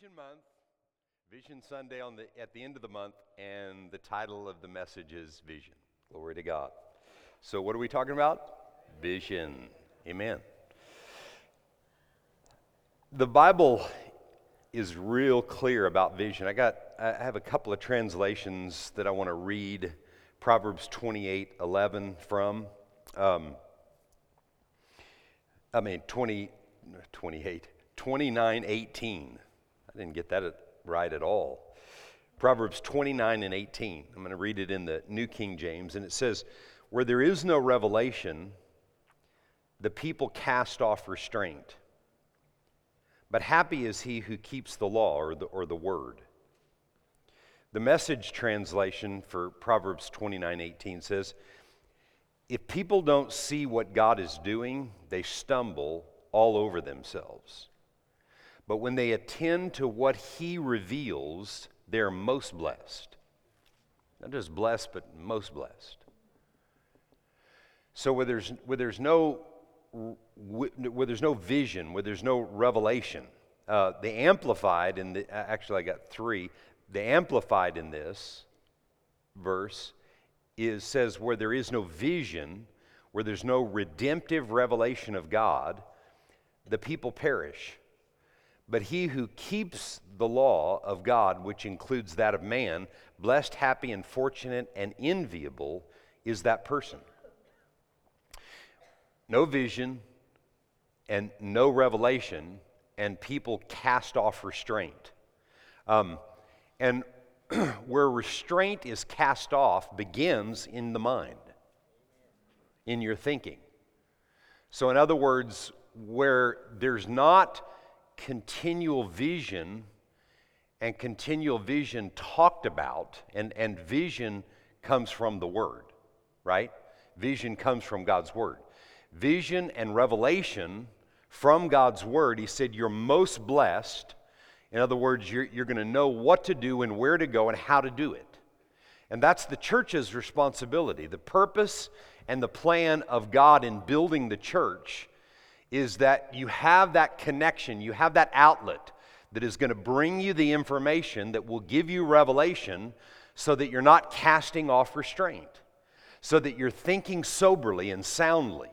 Vision Month, Vision Sunday at the end of the month, and the title of the message is Vision. Glory to God. So what are we talking about? Vision. Amen. The Bible is real clear about vision. I have a couple of translations that I want to read Proverbs 28:11 from. 29:18. I didn't get that right at all. Proverbs 29:18. I'm going to read it in the New King James, and it says, "Where there is no revelation, the people cast off restraint. But happy is he who keeps the law," or the word. The Message translation for Proverbs 29:18 says, "If people don't see what God is doing, they stumble all over themselves. But when they attend to what he reveals, they're most blessed." Not just blessed, but most blessed. So where there's no vision, where there's no revelation, the Amplified in the actually I got three. The Amplified in this verse says where there is no vision, where there's no redemptive revelation of God, the people perish. But he who keeps the law of God, which includes that of man, blessed, happy, and fortunate, and enviable is that person. No vision and no revelation, and people cast off restraint. And where restraint is cast off begins in the mind, in your thinking. So in other words, where there's not continual vision and continual vision talked about, and vision comes from the Word, right? Vision comes from God's Word. Vision and revelation from God's Word, he said, you're most blessed. In other words, you're going to know what to do and where to go and how to do it. And that's the church's responsibility. The purpose and the plan of God in building the church is that you have that connection, you have that outlet that is going to bring you the information that will give you revelation so that you're not casting off restraint, so that you're thinking soberly and soundly,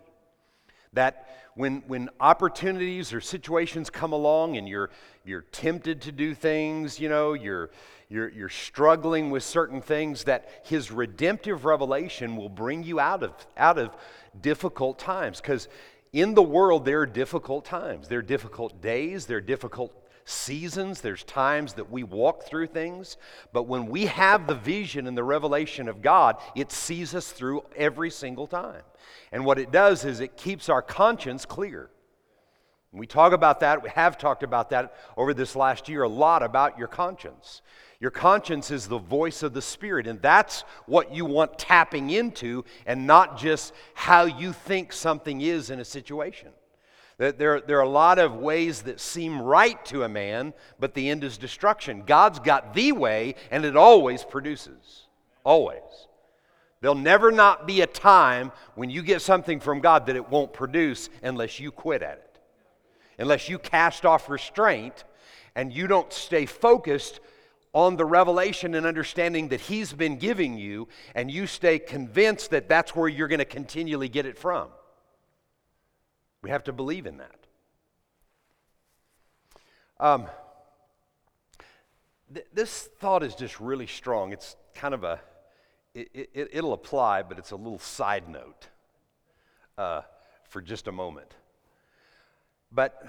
that when opportunities or situations come along and you're tempted to do things, you're struggling with certain things, that his redemptive revelation will bring you out of difficult times, because in the world, there are difficult times. There are difficult days. There are difficult seasons. There's times that we walk through things. But when we have the vision and the revelation of God, it sees us through every single time. And what it does is it keeps our conscience clear. We talk about that. We have talked about that over this last year a lot, about your conscience. Your conscience is the voice of the Spirit, and that's what you want tapping into, and not just how you think something is in a situation. There are a lot of ways that seem right to a man, but the end is destruction. God's got the way, and it always produces. Always. There'll never not be a time when you get something from God that it won't produce unless you quit at it. Unless you cast off restraint and you don't stay focused on the revelation and understanding that he's been giving you, and you stay convinced that that's where you're going to continually get it from. We have to believe in that. This thought is just really strong. It's kind of it'll apply, but it's a little side note for just a moment. But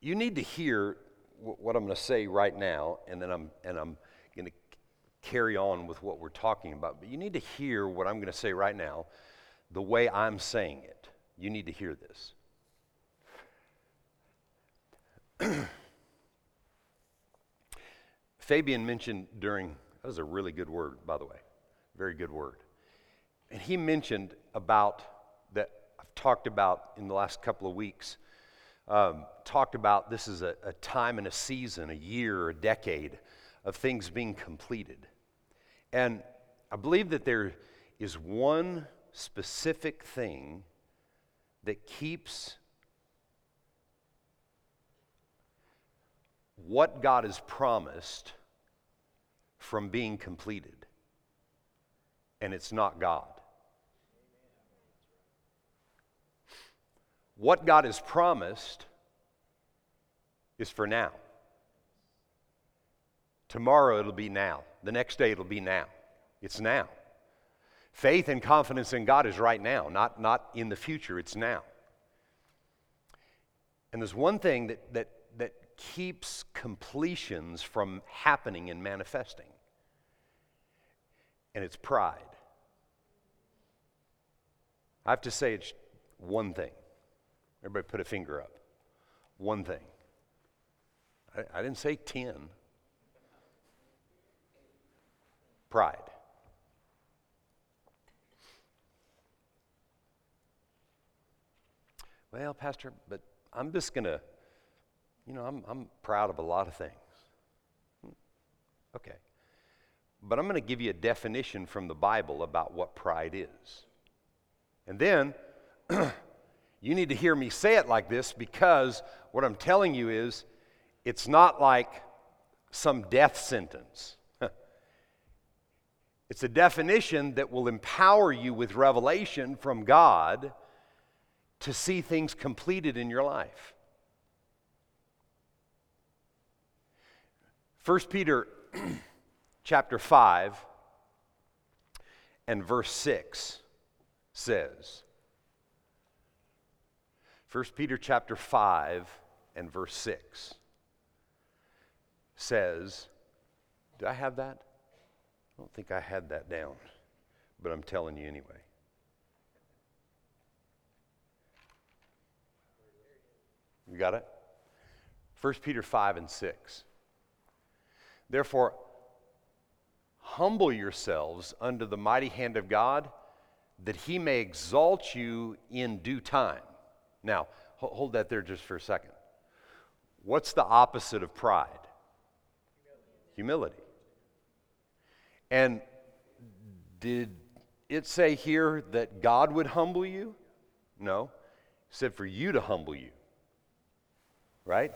you need to hear what I'm going to say right now, and then I'm going to carry on with what we're talking about. But you need to hear what I'm going to say right now, the way I'm saying it. You need to hear this. Fabian mentioned that was a really good word, by the way. Very good word. And he mentioned about that I've talked about in the last couple of weeks, talked about this is a time and a season, a year, a decade of things being completed. And I believe that there is one specific thing that keeps what God has promised from being completed, and it's not God. What God has promised is for now. Tomorrow it'll be now. The next day it'll be now. It's now. Faith and confidence in God is right now, not in the future. It's now. And there's one thing that keeps completions from happening and manifesting, and it's pride. I have to say it's one thing. Everybody put a finger up. One thing. I didn't say 10. Pride. Well, Pastor, but I'm just going to, I'm proud of a lot of things. Okay. But I'm going to give you a definition from the Bible about what pride is. And then you need to hear me say it like this, because what I'm telling you is it's not like some death sentence. It's a definition that will empower you with revelation from God to see things completed in your life. 1 Peter chapter 5 and verse 6 says, 1 Peter chapter 5 and verse 6 says, do I have that? I don't think I had that down, but I'm telling you anyway. You got it? 1 Peter 5 and 6. Therefore, humble yourselves under the mighty hand of God, that he may exalt you in due time. Now, hold that there just for a second. What's the opposite of pride? Humility. And did it say here that God would humble you? No. It said for you to humble you. Right?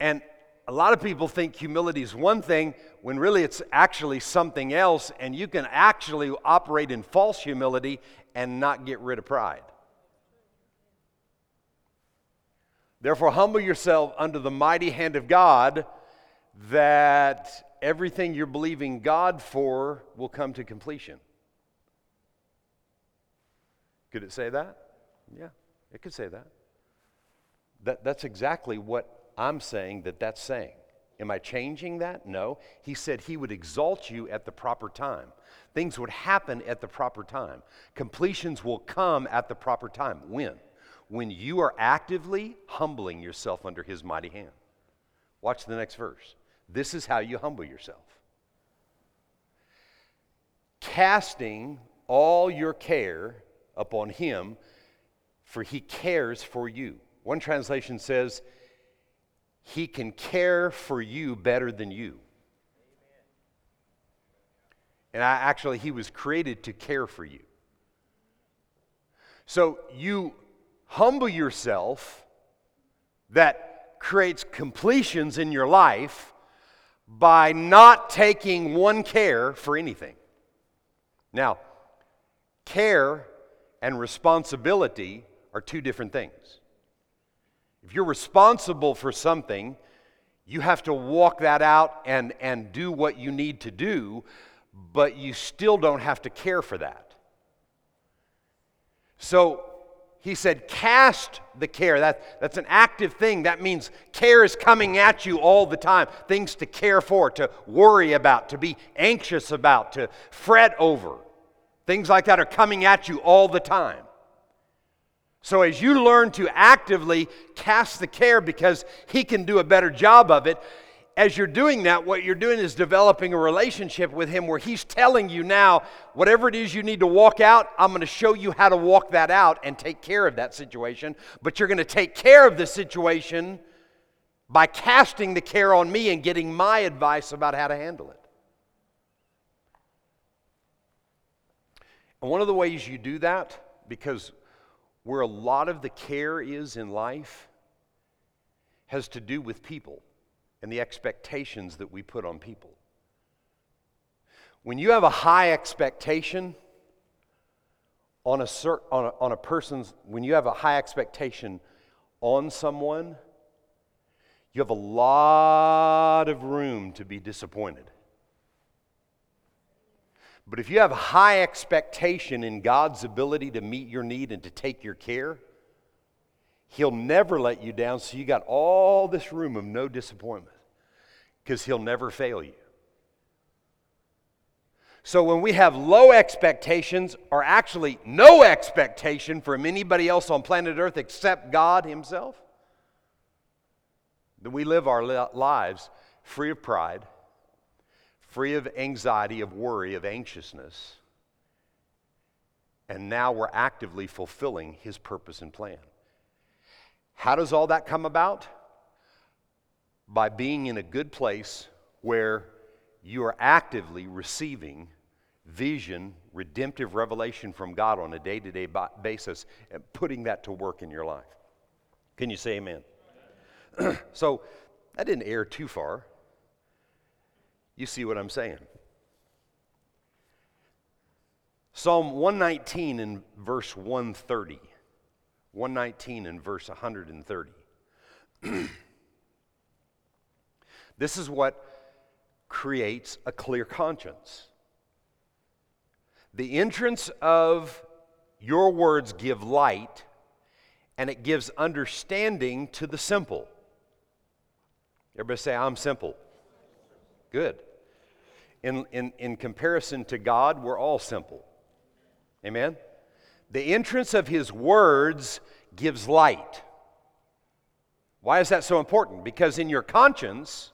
And a lot of people think humility is one thing when really it's actually something else, and you can actually operate in false humility and not get rid of pride. Therefore, humble yourself under the mighty hand of God, that everything you're believing God for will come to completion. Could it say that? Yeah, it could say that. That's exactly what I'm saying that's saying. Am I changing that? No. He said he would exalt you at the proper time. Things would happen at the proper time. Completions will come at the proper time. When? When you are actively humbling yourself under his mighty hand. Watch the next verse. This is how you humble yourself. Casting all your care upon him, for he cares for you. One translation says, he can care for you better than you. And actually, he was created to care for you. So you humble yourself, that creates completions in your life, by not taking one care for anything. Now, care and responsibility are two different things. If you're responsible for something, you have to walk that out and do what you need to do, but you still don't have to care for that. So he said, cast the care. That's an active thing. That means care is coming at you all the time. Things to care for, to worry about, to be anxious about, to fret over. Things like that are coming at you all the time. So as you learn to actively cast the care, because he can do a better job of it, as you're doing that, what you're doing is developing a relationship with him where he's telling you now, whatever it is you need to walk out, I'm going to show you how to walk that out and take care of that situation. But you're going to take care of the situation by casting the care on me and getting my advice about how to handle it. And one of the ways you do that, because where a lot of the care is in life has to do with people and the expectations that we put on people. When you have a high expectation on someone, you have a lot of room to be disappointed. But if you have high expectation in God's ability to meet your need and to take your care, He'll never let you down, so you got all this room of no disappointment because He'll never fail you. So when we have low expectations, or actually no expectation from anybody else on planet Earth except God Himself, then we live our lives free of pride, free of anxiety, of worry, of anxiousness. And now we're actively fulfilling His purpose and plan. How does all that come about? By being in a good place where you are actively receiving vision, redemptive revelation from God on a day-to-day basis and putting that to work in your life. Can you say amen? Amen. So, that didn't err too far. You see what I'm saying. Psalm 119 in verse 130. 119 in verse 130. This is what creates a clear conscience. The entrance of your words give light, and it gives understanding to the simple. Everybody say, I'm simple. Good. In comparison to God, we're all simple. Amen? The entrance of His words gives light. Why is that so important? Because in your conscience,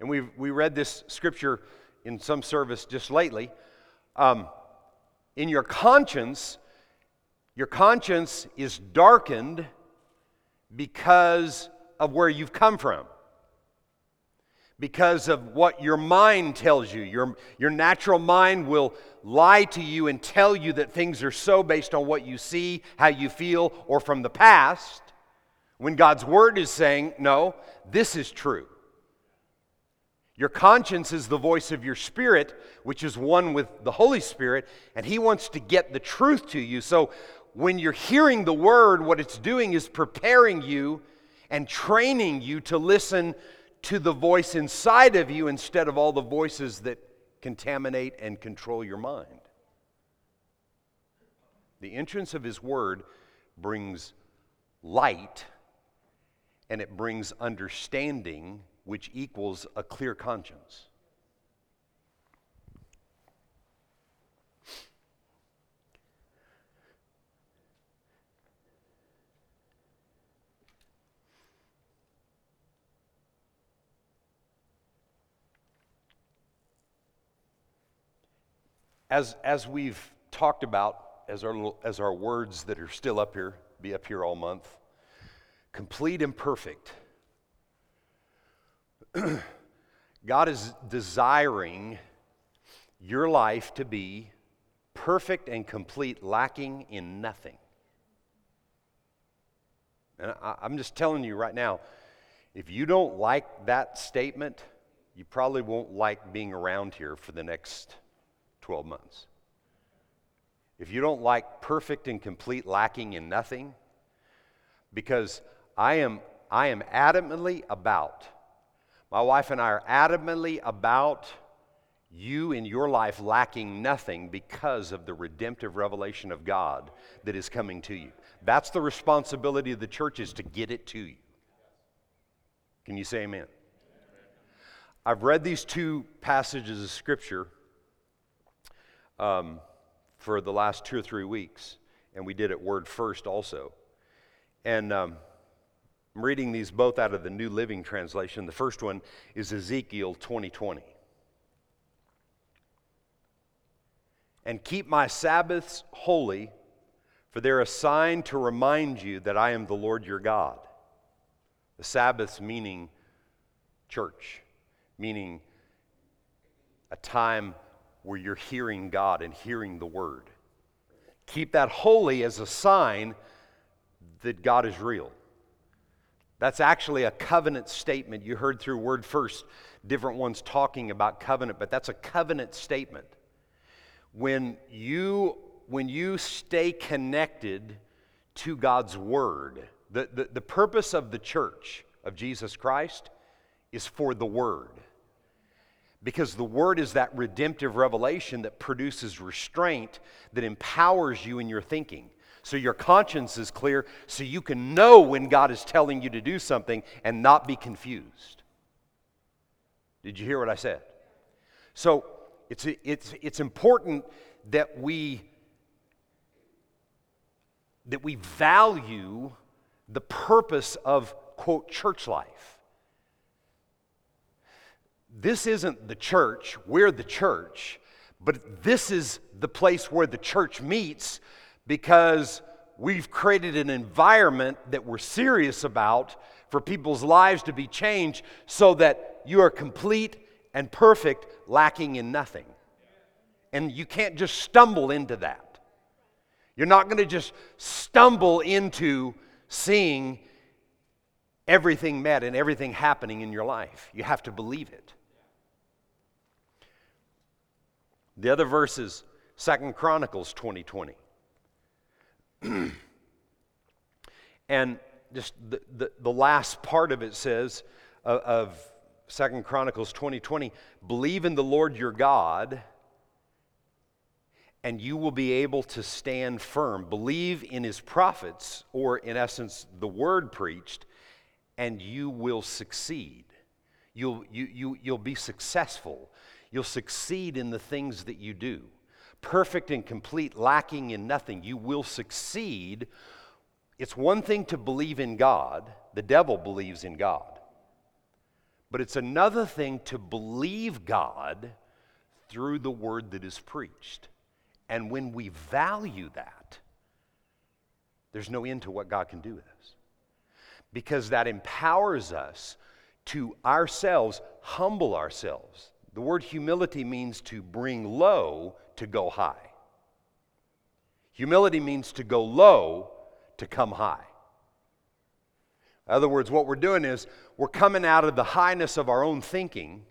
and we read this scripture in some service just lately, in your conscience is darkened because of where you've come from. Because of what your mind tells you. Your natural mind will lie to you and tell you that things are so based on what you see, how you feel, or from the past, when God's Word is saying, no, this is true. Your conscience is the voice of your spirit, which is one with the Holy Spirit, and He wants to get the truth to you. So when you're hearing the Word, what it's doing is preparing you and training you to listen to the voice inside of you instead of all the voices that contaminate and control your mind. The entrance of His Word brings light, and it brings understanding, which equals a clear conscience. As we've talked about, as our words that are still up here, be up here all month, complete and perfect. God is desiring your life to be perfect and complete, lacking in nothing. And I'm just telling you right now, if you don't like that statement, you probably won't like being around here for the next 12 months. If you don't like perfect and complete, lacking in nothing, because I am adamantly about, my wife and I are adamantly about you in your life lacking nothing because of the redemptive revelation of God that is coming to you. That's the responsibility of the church, is to get it to you. Can you say amen? I've read these two passages of Scripture for the last 2 or 3 weeks, and we did it word first also. And I'm reading these both out of the New Living Translation. The first one is Ezekiel 20:20. And keep my Sabbaths holy, for they're a sign to remind you that I am the Lord your God. The Sabbaths meaning church, meaning a time where you're hearing God and hearing the Word. Keep that holy as a sign that God is real. That's actually a covenant statement. You heard through Word First, different ones talking about covenant, but that's a covenant statement. When you stay connected to God's Word, the purpose of the church of Jesus Christ is for the Word. Because the Word is that redemptive revelation that produces restraint, that empowers you in your thinking. So your conscience is clear, so you can know when God is telling you to do something and not be confused. Did you hear what I said? So it's important that we value the purpose of, quote, church life. This isn't the church, we're the church, but this is the place where the church meets, because we've created an environment that we're serious about for people's lives to be changed so that you are complete and perfect, lacking in nothing. And you can't just stumble into that. You're not going to just stumble into seeing everything met and everything happening in your life. You have to believe it. The other verse is 2 Chronicles 20:20. And just the last part of it says, of 2 Chronicles 20:20, believe in the Lord your God, and you will be able to stand firm. Believe in his prophets, or in essence, the word preached, and you will succeed. You'll be successful. You'll succeed in the things that you do. Perfect and complete, lacking in nothing. You will succeed. It's one thing to believe in God. The devil believes in God. But it's another thing to believe God through the word that is preached. And when we value that, there's no end to what God can do with us. Because that empowers us to ourselves, humble ourselves. The word humility means to bring low to go high. Humility means to go low to come high. In other words, what we're doing is we're coming out of the highness of our own thinking,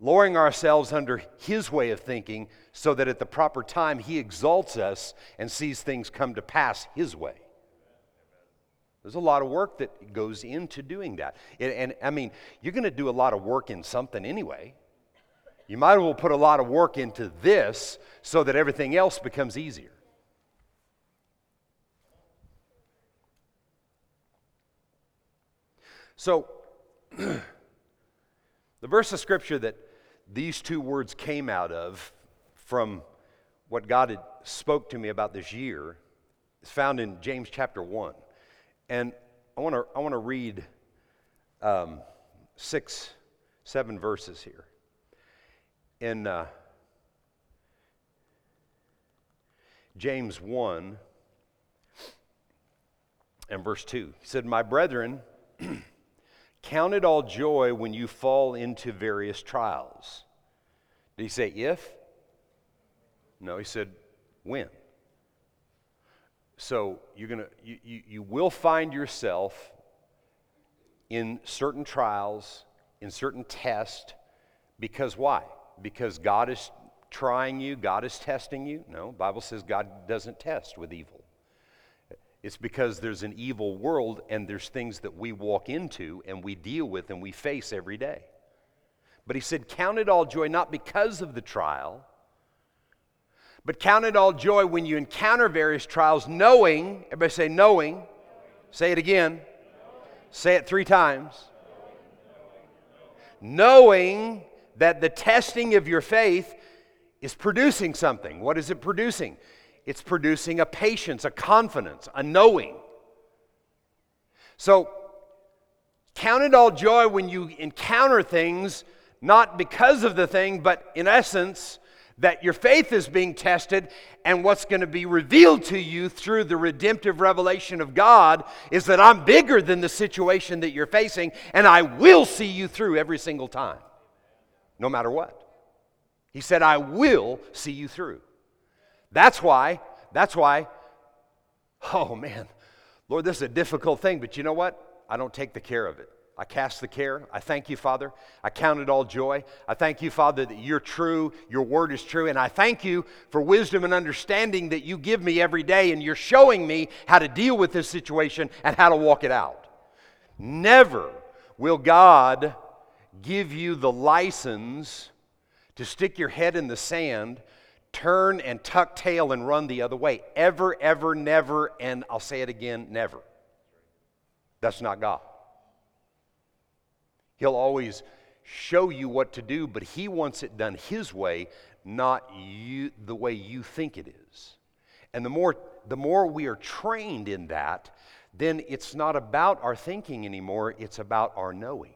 lowering ourselves under his way of thinking so that at the proper time he exalts us and sees things come to pass his way. There's a lot of work that goes into doing that. And I mean, you're going to do a lot of work in something anyway. You might as well put a lot of work into this so that everything else becomes easier. So, the verse of Scripture that these two words came out of from what God had spoke to me about this year is found in James chapter 1. And I want to read 7 verses here. In James 1 and verse 2, he said, my brethren, count it all joy when you fall into various trials. Did he say if? No, he said when. So you will find yourself in certain trials, in certain tests, because why? Because God is trying you, God is testing you? No, the Bible says God doesn't test with evil. It's because there's an evil world and there's things that we walk into and we deal with and we face every day. But he said, count it all joy, not because of the trial, but count it all joy when you encounter various trials, knowing, everybody say knowing, knowing. Say it again, knowing. Say it 3 times, knowing that the testing of your faith is producing something. What is it producing? It's producing a patience, a confidence, a knowing. So, count it all joy when you encounter things, not because of the thing, but in essence, that your faith is being tested, and what's going to be revealed to you through the redemptive revelation of God is that I'm bigger than the situation that you're facing, and I will see you through every single time, no matter what. He said, I will see you through. That's why That's why, oh man, Lord, this is a difficult thing, but you know what? I don't take the care of it. I cast the care. I thank you, Father. I count it all joy. I thank you, Father, that you're true, your word is true, and I thank you for wisdom and understanding that you give me every day, and you're showing me how to deal with this situation and how to walk it out. Never will God give you the license to stick your head in the sand, turn and tuck tail and run the other way. Ever, ever, never, and I'll say it again, never. That's not God. He'll always show you what to do, but he wants it done his way, not you, the way you think it is. And the more we are trained in that, then it's not about our thinking anymore, it's about our knowing.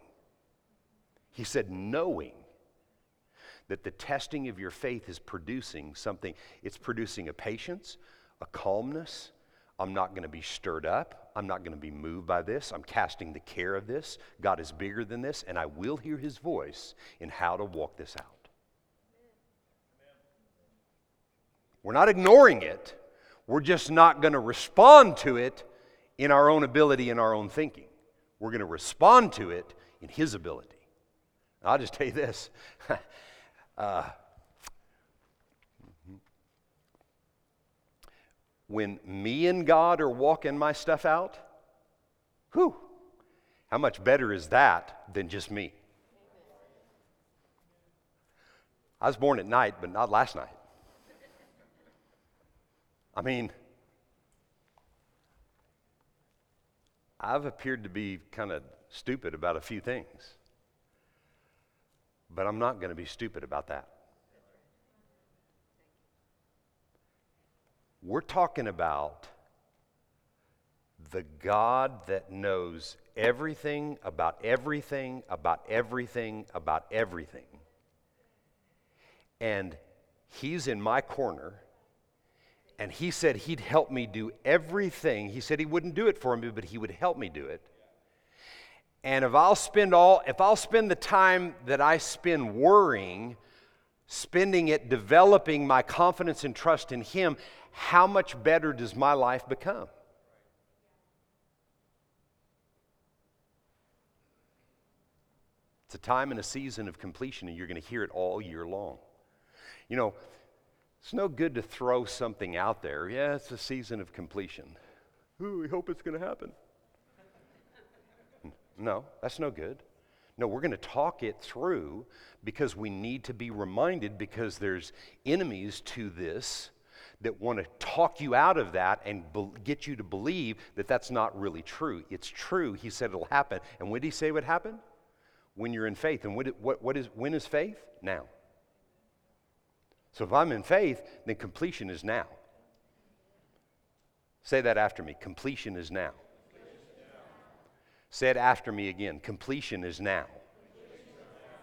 He said, knowing that the testing of your faith is producing something. It's producing a patience, a calmness. I'm not going to be stirred up. I'm not going to be moved by this. I'm casting the care of this. God is bigger than this, and I will hear his voice in how to walk this out. We're not ignoring it. We're just not going to respond to it in our own ability, in our own thinking. We're going to respond to it in his ability. And I'll just tell you this. When me and God are walking my stuff out, whew, how much better is that than just me? I was born at night, but not last night. I mean, I've appeared to be kind of stupid about a few things, but I'm not going to be stupid about that. We're talking about the God that knows everything about everything, about everything, about everything. And he's in my corner, and he said he'd help me do everything. He said he wouldn't do it for me, but he would help me do it. And if I'll spend the time that I spend worrying, spending it developing my confidence and trust in him, how much better does my life become? It's a time and a season of completion, and you're going to hear it all year long. You know, it's no good to throw something out there. Yeah, it's a season of completion. Ooh, we hope it's going to happen. No, that's no good. No, we're going to talk it through because we need to be reminded, because there's enemies to this that want to talk you out of that and get you to believe that that's not really true. It's true. He said it'll happen. And when did he say it would happen? When you're in faith. And when is faith? Now. So if I'm in faith, then completion is now. Say that after me. Completion is now. Say it after me again. Completion is now.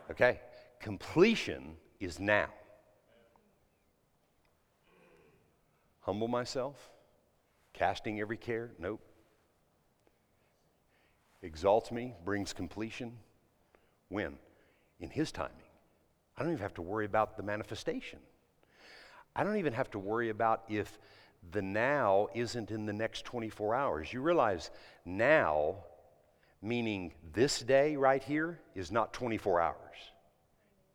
Okay? Completion is now. Humble myself, casting every care, nope. Exalts me, brings completion. When? In his timing. I don't even have to worry about the manifestation. I don't even have to worry about if the now isn't in the next 24 hours. You realize now, meaning this day right here, is not 24 hours.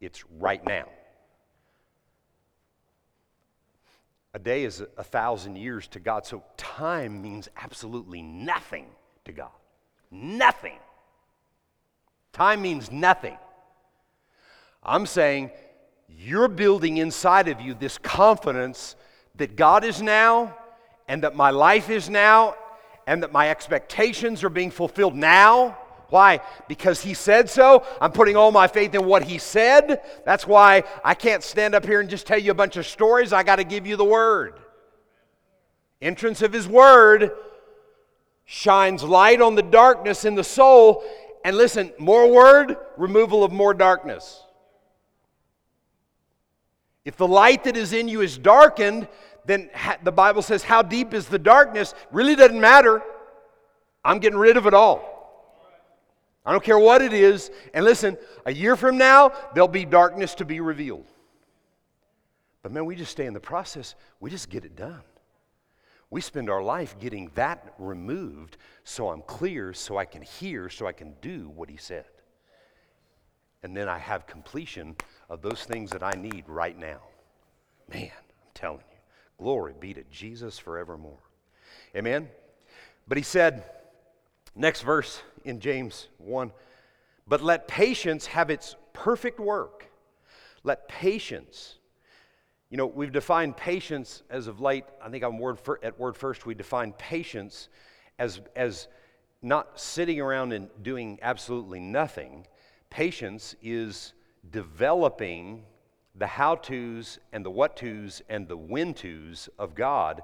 It's right now. A day is 1,000 years to God, so time means absolutely nothing to God. Nothing. Time means nothing. I'm saying you're building inside of you this confidence that God is now, and that my life is now, and that my expectations are being fulfilled now. Why? Because he said so. I'm putting all my faith in what he said. That's why I can't stand up here and just tell you a bunch of stories. I got to give you the word. Entrance of his word shines light on the darkness in the soul. And listen, more word, removal of more darkness. If the light that is in you is darkened, then the Bible says, how deep is the darkness? Really doesn't matter. I'm getting rid of it all. I don't care what it is. And listen, a year from now, there'll be darkness to be revealed. But man, we just stay in the process. We just get it done. We spend our life getting that removed so I'm clear, so I can hear, so I can do what he said. And then I have completion of those things that I need right now. Man, I'm telling you, glory be to Jesus forevermore. Amen? But he said, next verse in James 1, but let patience have its perfect work. Let patience. You know, we've defined patience as of late. I think at Word First, we define patience as not sitting around and doing absolutely nothing. Patience is developing the how-tos and the what-tos and the when-tos of God,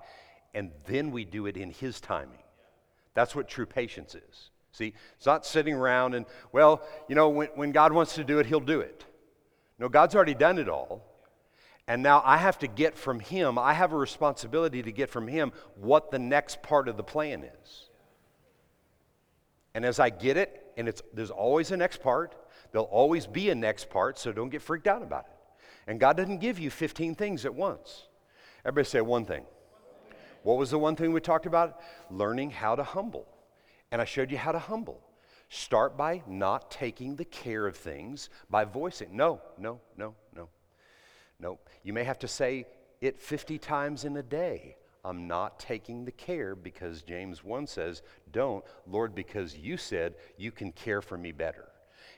and then we do it in His timing. That's what true patience is. See, it's not sitting around and, well, you know, when God wants to do it, He'll do it. No, God's already done it all. And now I have to get from Him, I have a responsibility to get from Him what the next part of the plan is. And as I get it, and there's always a next part, there'll always be a next part, so don't get freaked out about it. And God doesn't give you 15 things at once. Everybody say one thing. What was the one thing we talked about? Learning how to humble. And I showed you how to humble. Start by not taking the care of things, by voicing, no. You may have to say it 50 times in a day. I'm not taking the care because James 1 says, don't, Lord, because you said you can care for me better.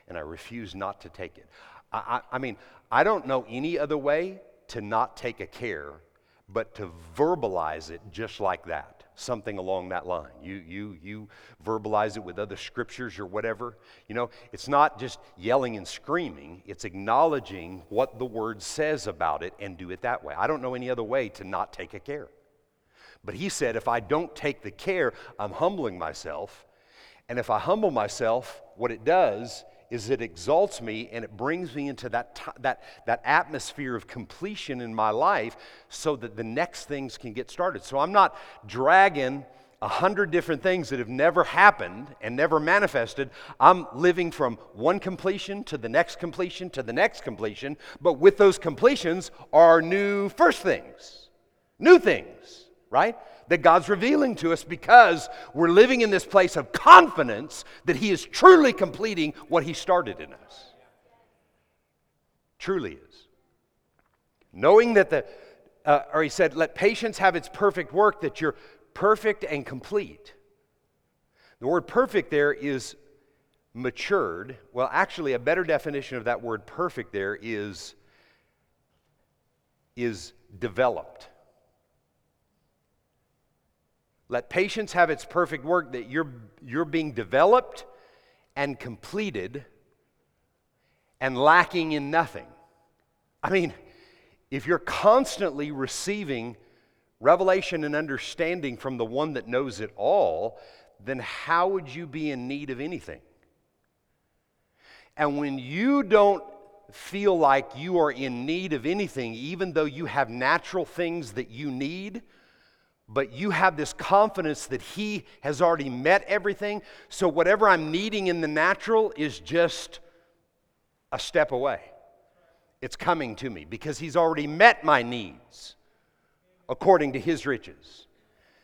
And I refuse not to take it. I mean, I don't know any other way to not take a care but to verbalize it just like that, something along that line. You verbalize it with other scriptures or whatever. You know, it's not just yelling and screaming. It's acknowledging what the Word says about it and do it that way. I don't know any other way to not take a care. But he said, if I don't take the care, I'm humbling myself. And if I humble myself, what it does is it exalts me and it brings me into that atmosphere of completion in my life so that the next things can get started. So I'm not dragging 100 different things that have never happened and never manifested. I'm living from one completion to the next completion to the next completion, but with those completions are new first things, new things, right? That God's revealing to us because we're living in this place of confidence that He is truly completing what He started in us. Truly is. Knowing that He said, let patience have its perfect work, that you're perfect and complete. The word perfect there is matured. Well, actually, a better definition of that word perfect there is developed. Let patience have its perfect work, that you're being developed and completed and lacking in nothing. I mean, if you're constantly receiving revelation and understanding from the one that knows it all, then how would you be in need of anything? And when you don't feel like you are in need of anything, even though you have natural things that you need, but you have this confidence that He has already met everything, so whatever I'm needing in the natural is just a step away. It's coming to me because He's already met my needs according to His riches.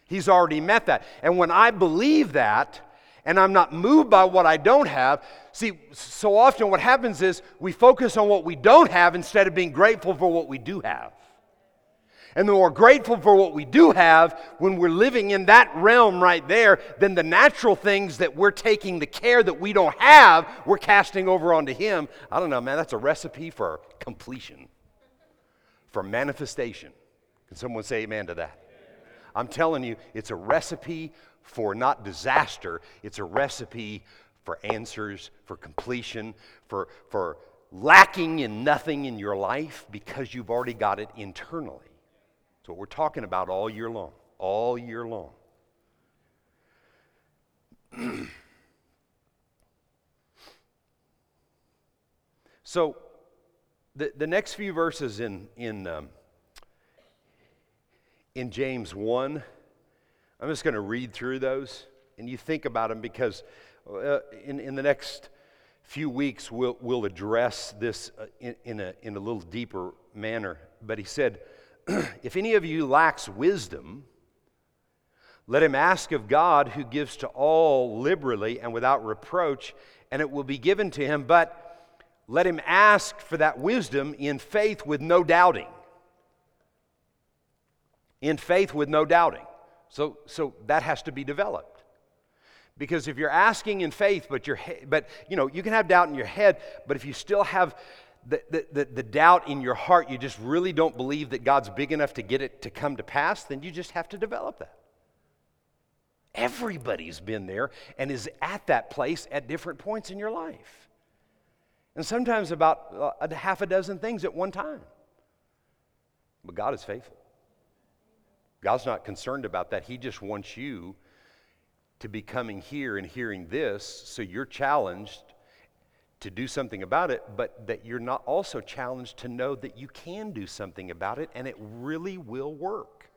He's already met that. And when I believe that, and I'm not moved by what I don't have, see, so often what happens is we focus on what we don't have instead of being grateful for what we do have. And the more grateful for what we do have, when we're living in that realm right there, then the natural things that we're taking the care that we don't have, we're casting over onto Him. I don't know, man, that's a recipe for completion, for manifestation. Can someone say amen to that? I'm telling you, it's a recipe for not disaster, it's a recipe for answers, for completion, for lacking in nothing in your life because you've already got it internally. What we're talking about all year long. So the next few verses in James 1, I'm just going to read through those, and you think about them because in the next few weeks we'll address this in a little deeper manner. But he said, if any of you lacks wisdom, Let him ask of God, who gives to all liberally and without reproach, and it will be given to him. But let him ask for that wisdom in faith with no doubting. In faith with no doubting. So that has to be developed. Because if you're asking in faith, but you can have doubt in your head, but if you still have the doubt in your heart, you just really don't believe that God's big enough to get it to come to pass, then you just have to develop that. Everybody's been there and is at that place at different points in your life. And sometimes about a half a dozen things at one time. But God is faithful. God's not concerned about that. He just wants you to be coming here and hearing this, so you're challenged to do something about it, but that you're not also challenged to know that you can do something about it, and it really will work.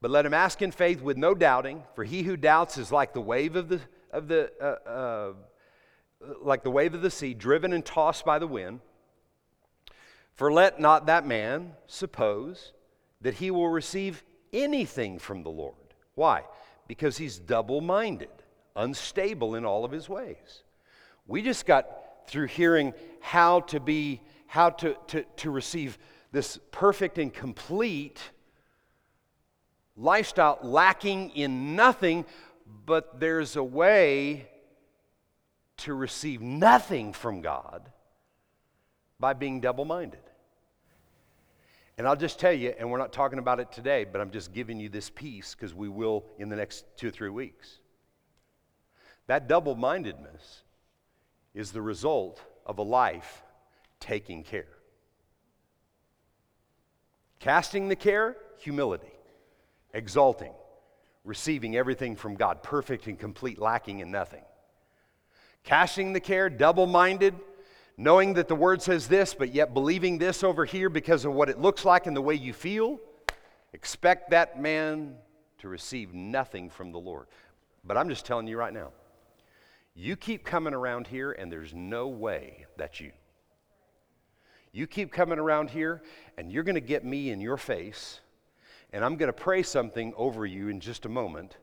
But let him ask in faith with no doubting, for he who doubts is like the wave of the sea, driven and tossed by the wind. For let not that man suppose that he will receive anything from the Lord. Why? Because he's double-minded, unstable in all of his ways. We just got through hearing how to receive this perfect and complete lifestyle, lacking in nothing, but there's a way to receive nothing from God by being double-minded. And I'll just tell you, and we're not talking about it today, but I'm just giving you this piece because we will in the next 2 or 3 weeks. That double-mindedness is the result of a life taking care. Casting the care, humility. Exalting, receiving everything from God, perfect and complete, lacking in nothing. Casting the care, double-minded, knowing that the Word says this, but yet believing this over here because of what it looks like and the way you feel. Expect that man to receive nothing from the Lord. But I'm just telling you right now, you keep coming around here and there's no way that's you. You keep coming around here and you're going to get me in your face, and I'm going to pray something over you in just a moment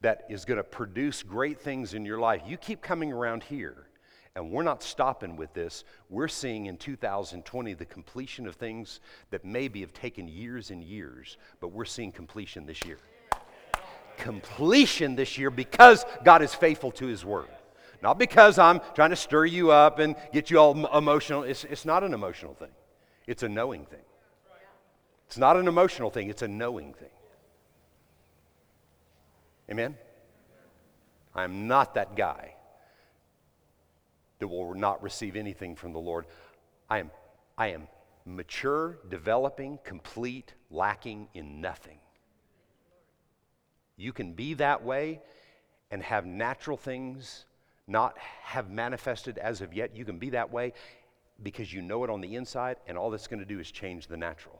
that is going to produce great things in your life. You keep coming around here. And we're not stopping with this. We're seeing in 2020 the completion of things that maybe have taken years and years, but we're seeing completion this year. Completion this year because God is faithful to His Word. Not because I'm trying to stir you up and get you all emotional. It's not an emotional thing. It's a knowing thing. It's not an emotional thing. It's a knowing thing. Amen? I'm not that guy that will not receive anything from the Lord. I am mature, developing, complete, lacking in nothing. You can be that way and have natural things not have manifested as of yet. You can be that way because you know it on the inside, and all that's going to do is change the natural.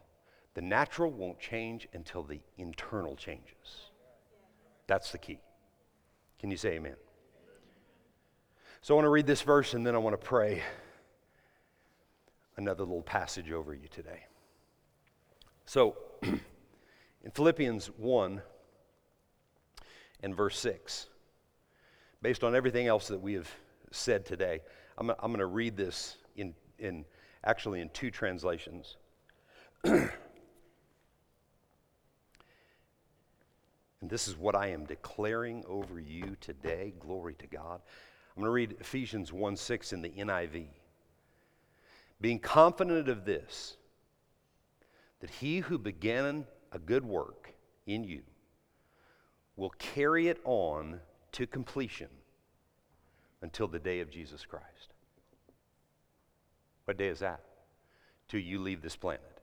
The natural won't change until the internal changes. That's the key. Can you say amen? So I want to read this verse, and then I want to pray another little passage over you today. So in Philippians 1 and verse 6, based on everything else that we have said today, I'm going to read this in two translations. And this is what I am declaring over you today. Glory to God. I'm going to read Ephesians 1:6 in the NIV. Being confident of this, that he who began a good work in you will carry it on to completion until the day of Jesus Christ. What day is that? Till you leave this planet.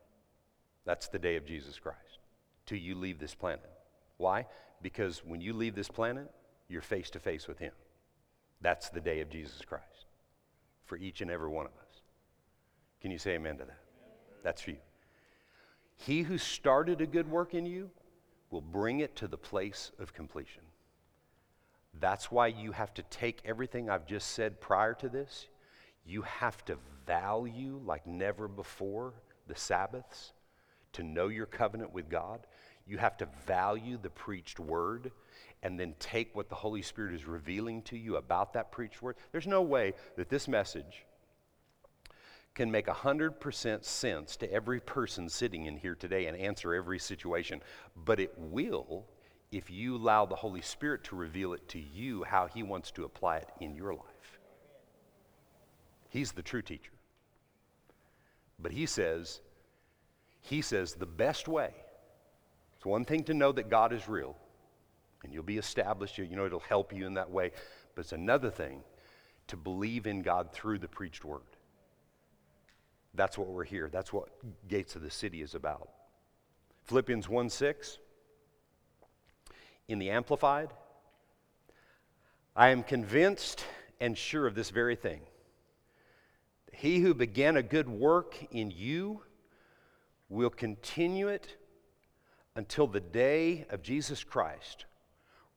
That's the day of Jesus Christ. Till you leave this planet. Why? Because when you leave this planet, you're face to face with him. That's the day of Jesus Christ for each and every one of us. Can you say amen to that? That's for you. He who started a good work in you will bring it to the place of completion. That's why you have to take everything I've just said prior to this. You have to value like never before the Sabbaths, to know your covenant with God, you have to value the preached word and then take what the Holy Spirit is revealing to you about that preached word. There's no way that this message can make 100% sense to every person sitting in here today and answer every situation, but it will if you allow the Holy Spirit to reveal it to you how he wants to apply it in your life. He's the true teacher. But he says the best way, it's one thing to know that God is real and you'll be established, you know, it'll help you in that way, but it's another thing to believe in God through the preached word. That's what we're here. That's what Gates of the City is about. Philippians 1:6, in the Amplified, I am convinced and sure of this very thing. He who began a good work in you will continue it until the day of Jesus Christ,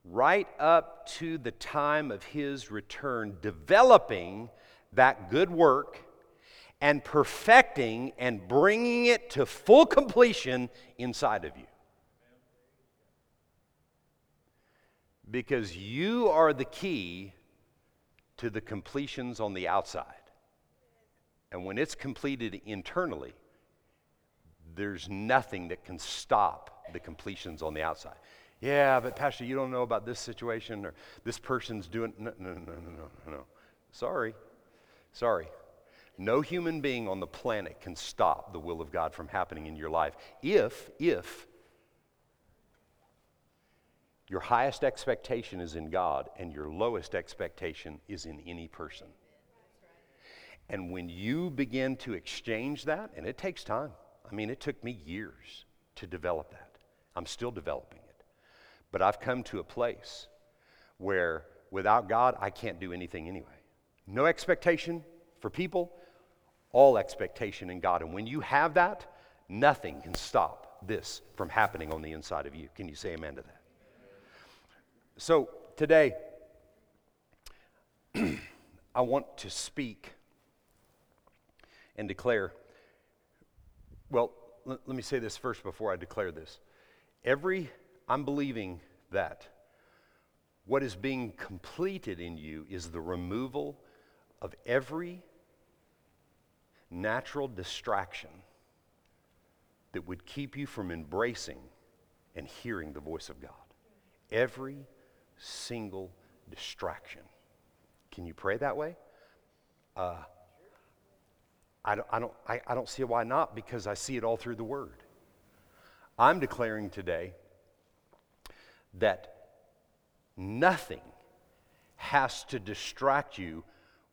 right up to the time of his return, developing that good work and perfecting and bringing it to full completion inside of you. Because you are the key to the completions on the outside. And when it's completed internally, there's nothing that can stop the completions on the outside. Yeah, but Pastor, you don't know about this situation or this person's doing... No. Sorry. No human being on the planet can stop the will of God from happening in your life if your highest expectation is in God and your lowest expectation is in any person. And when you begin to exchange that, and it takes time. I mean, it took me years to develop that. I'm still developing it. But I've come to a place where without God, I can't do anything anyway. No expectation for people, all expectation in God. And when you have that, nothing can stop this from happening on the inside of you. Can you say amen to that? So today, I want to speak and declare, well, let me say this first before I declare this. I'm believing that what is being completed in you is the removal of every natural distraction that would keep you from embracing and hearing the voice of God. Every single distraction. Can you pray that way? I don't see why not, because I see it all through the Word. I'm declaring today that nothing has to distract you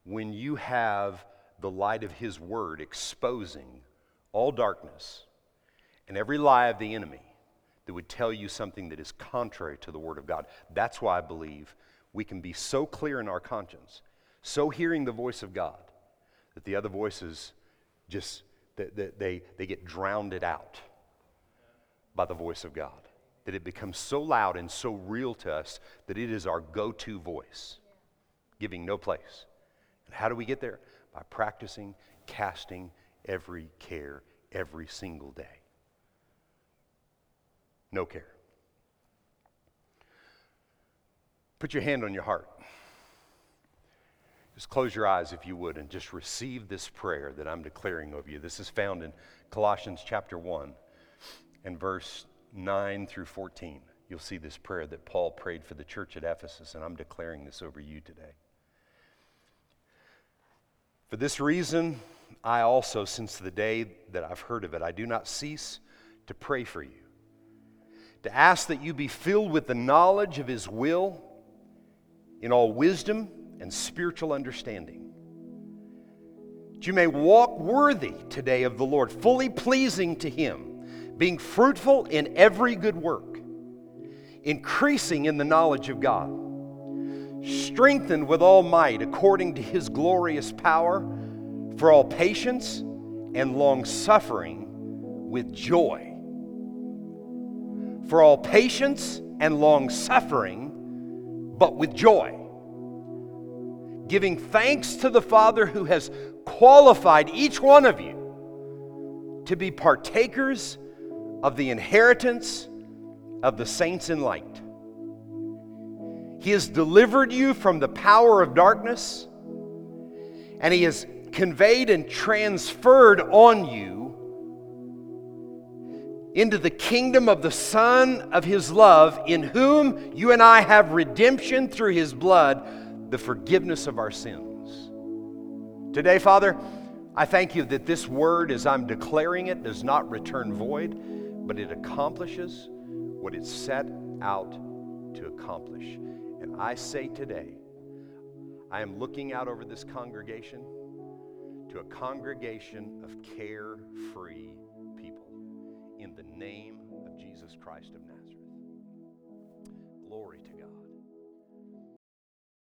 when you have the light of His Word exposing all darkness and every lie of the enemy that would tell you something that is contrary to the Word of God. That's why I believe we can be so clear in our conscience, so hearing the voice of God, that the other voices just, they get drowned out by the voice of God, that it becomes so loud and so real to us that it is our go-to voice, giving no place. And how do we get there? By practicing casting every care every single day. No care. Put your hand on your heart. Just close your eyes, if you would, and just receive this prayer that I'm declaring over you. This is found in Colossians chapter 1 and verse 9 through 14. You'll see this prayer that Paul prayed for the church at Ephesus, and I'm declaring this over you today. For this reason, I also, since the day that I've heard of it, I do not cease to pray for you, to ask that you be filled with the knowledge of His will in all wisdom and spiritual understanding, that you may walk worthy today of the Lord, fully pleasing to Him, being fruitful in every good work, increasing in the knowledge of God, strengthened with all might according to His glorious power, for all patience and long-suffering with joy. For all patience and long-suffering, but with joy. Giving thanks to the Father who has qualified each one of you to be partakers of the inheritance of the saints in light. He has delivered you from the power of darkness, and He has conveyed and transferred on you into the kingdom of the Son of His love, in whom you and I have redemption through His blood, the forgiveness of our sins. Today, Father, I thank You that this word, as I'm declaring it, does not return void, but it accomplishes what it set out to accomplish. And I say today, I am looking out over this congregation to a congregation of carefree people in the name of Jesus Christ of Nazareth. Glory to God.